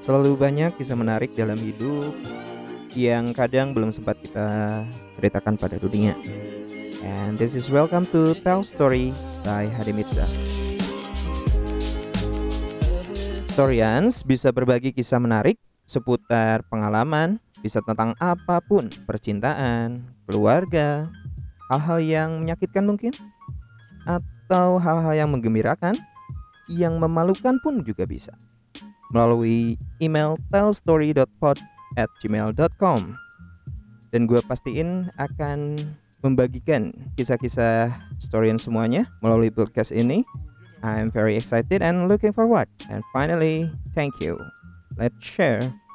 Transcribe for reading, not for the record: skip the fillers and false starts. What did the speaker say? Selalu banyak kisah menarik dalam hidup yang kadang belum sempat kita ceritakan pada dunia. And this is welcome to Tell Story by Hari Mirza. Storyans bisa berbagi kisah menarik seputar pengalaman, bisa tentang apapun, percintaan, keluarga, hal-hal yang menyakitkan mungkin, atau hal-hal yang menggembirakan, yang memalukan pun juga bisa. Melalui email tellstory.pod@gmail.com. Dan gue pastiin akan membagikan kisah-kisah Storyans semuanya melalui podcast ini. I'm very excited and looking forward. And finally, thank you. Let's share.